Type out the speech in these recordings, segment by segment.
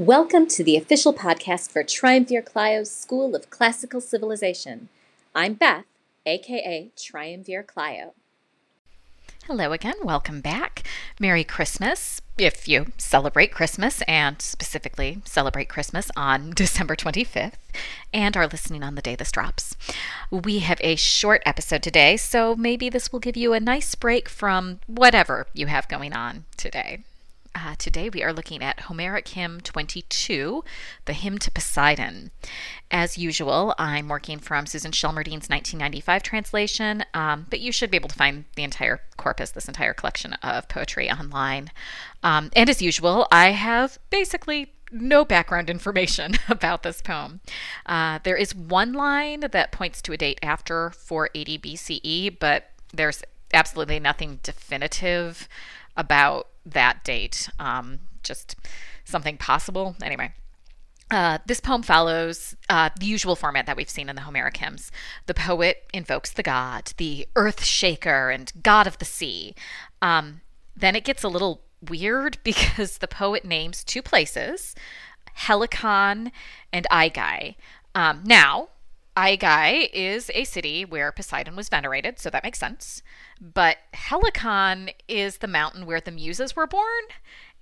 Welcome to the official podcast for Triumvir Clio's School of Classical Civilization. I'm Beth, a.k.a. Triumvir Clio. Hello again. Welcome back. Merry Christmas, if you celebrate Christmas, and specifically celebrate Christmas on December 25th, and are listening on the day this drops. We have a short episode today, so maybe this will give you a nice break from whatever you have going on today. Today we are looking at Homeric Hymn 22, the Hymn to Poseidon. As usual, I'm working from Susan Shelmerdine's 1995 translation, but you should be able to find the entire corpus, this entire collection of poetry online. And as usual, I have basically no background information about this poem. There is one line that points to a date after 480 BCE, but there's absolutely nothing definitive about that date, just something possible. Anyway, this poem follows the usual format that we've seen in the Homeric hymns. The poet invokes the god, the earth shaker and god of the sea. Then it gets a little weird because the poet names two places, Helicon and Aigai. Now, Aigai is a city where Poseidon was venerated, so that makes sense. But Helicon is the mountain where the Muses were born,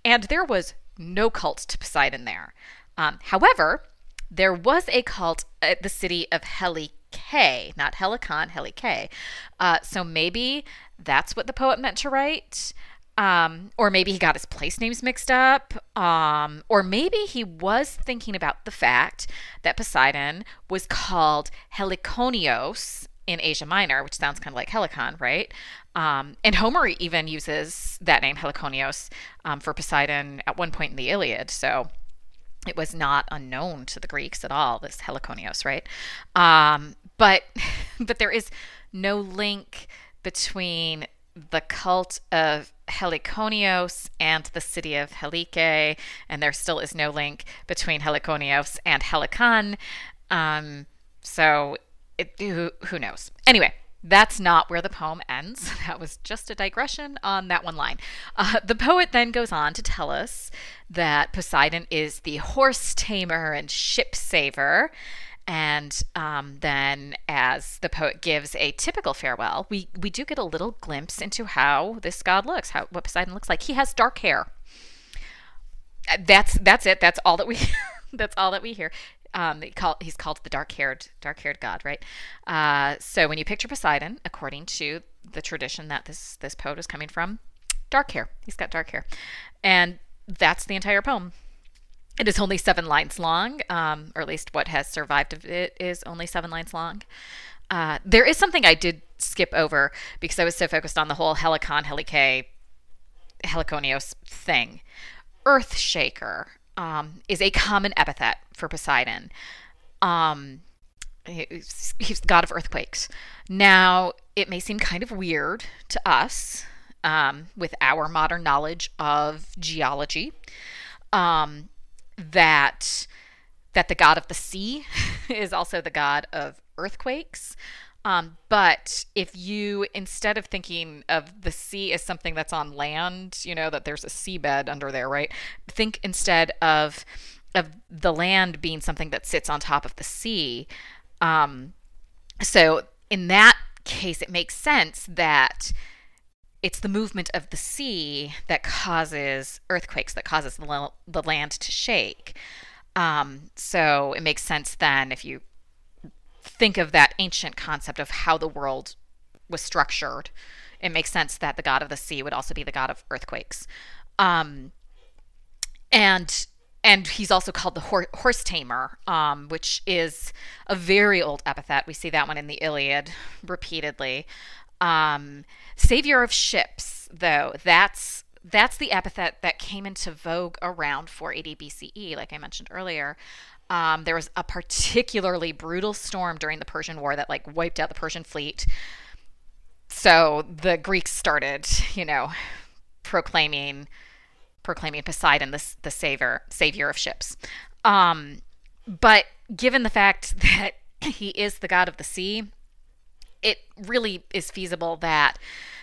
and there was no cult to Poseidon there. However, there was a cult at the city of Helike, not Helicon, Helike. So maybe that's what the poet meant to write. Or maybe he got his place names mixed up, or maybe he was thinking about the fact that Poseidon was called Heliconios in Asia Minor, which sounds kind of like Helicon, right? And Homer even uses that name, Heliconios, for Poseidon at one point in the Iliad, so it was not unknown to the Greeks at all, this Heliconios, right? But there is no link between the cult of Heliconios and the city of Helike, and there still is no link between Heliconios and Helicon. So who knows? Anyway, that's not where the poem ends. That was just a digression on that one line. The poet then goes on to tell us that Poseidon is the horse tamer and ship saver. And then as the poet gives a typical farewell, we do get a little glimpse into how this god looks, what Poseidon looks like. He has dark hair. That's it. That's all that we that's all that we hear. He's called the dark-haired god, right? So when you picture Poseidon, according to the tradition that this poet is coming from, dark hair. He's got dark hair. And that's the entire poem. It is only 7 lines long, or at least what has survived of it is only 7 lines long. There is something I did skip over because I was so focused on the whole Helicon, Helike, Heliconios thing. Earthshaker is a common epithet for Poseidon. He's the god of earthquakes. Now, it may seem kind of weird to us with our modern knowledge of geology, that the god of the sea is also the god of earthquakes. But if you, instead of thinking of the sea as something that's on land, you know, that there's a seabed under there, right? Think instead of the land being something that sits on top of the sea. So in that case, it makes sense that it's the movement of the sea that causes earthquakes, that causes the land to shake. So it makes sense then if you think of that ancient concept of how the world was structured, it makes sense that the god of the sea would also be the god of earthquakes. And he's also called the horse tamer, which is a very old epithet. We see that one in the Iliad repeatedly. Savior of ships, though, that's the epithet that came into vogue around 480 BCE, like I mentioned earlier. There was a particularly brutal storm during the Persian War that like wiped out the Persian fleet. So the Greeks started, you know, proclaiming Poseidon the savior of ships. But given the fact that he is the god of the sea, it really is feasible that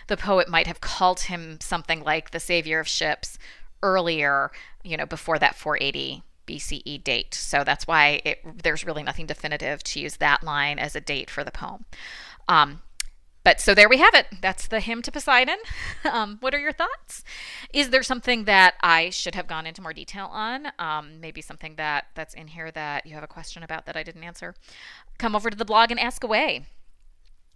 the poet might have called him something like the savior of ships earlier, you know, before that 480 BCE date. So that's why there's really nothing definitive to use that line as a date for the poem. But so there we have it. That's the hymn to Poseidon. What are your thoughts? Is there something that I should have gone into more detail on? Maybe something that's in here that you have a question about that I didn't answer? Come over to the blog and ask away.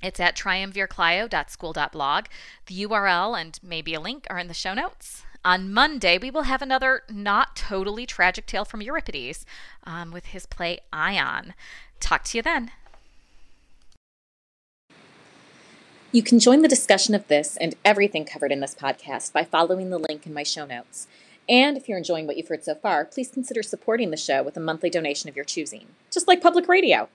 It's at triumvirclio.school.blog. The URL and maybe a link are in the show notes. On Monday, we will have another not totally tragic tale from Euripides with his play Ion. Talk to you then. You can join the discussion of this and everything covered in this podcast by following the link in my show notes. And if you're enjoying what you've heard so far, please consider supporting the show with a monthly donation of your choosing, just like public radio.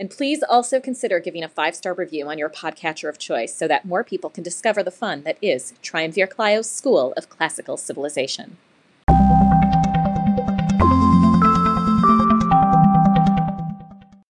And please also consider giving a 5-star review on your podcatcher of choice so that more people can discover the fun that is Triumvir Clio's School of Classical Civilization.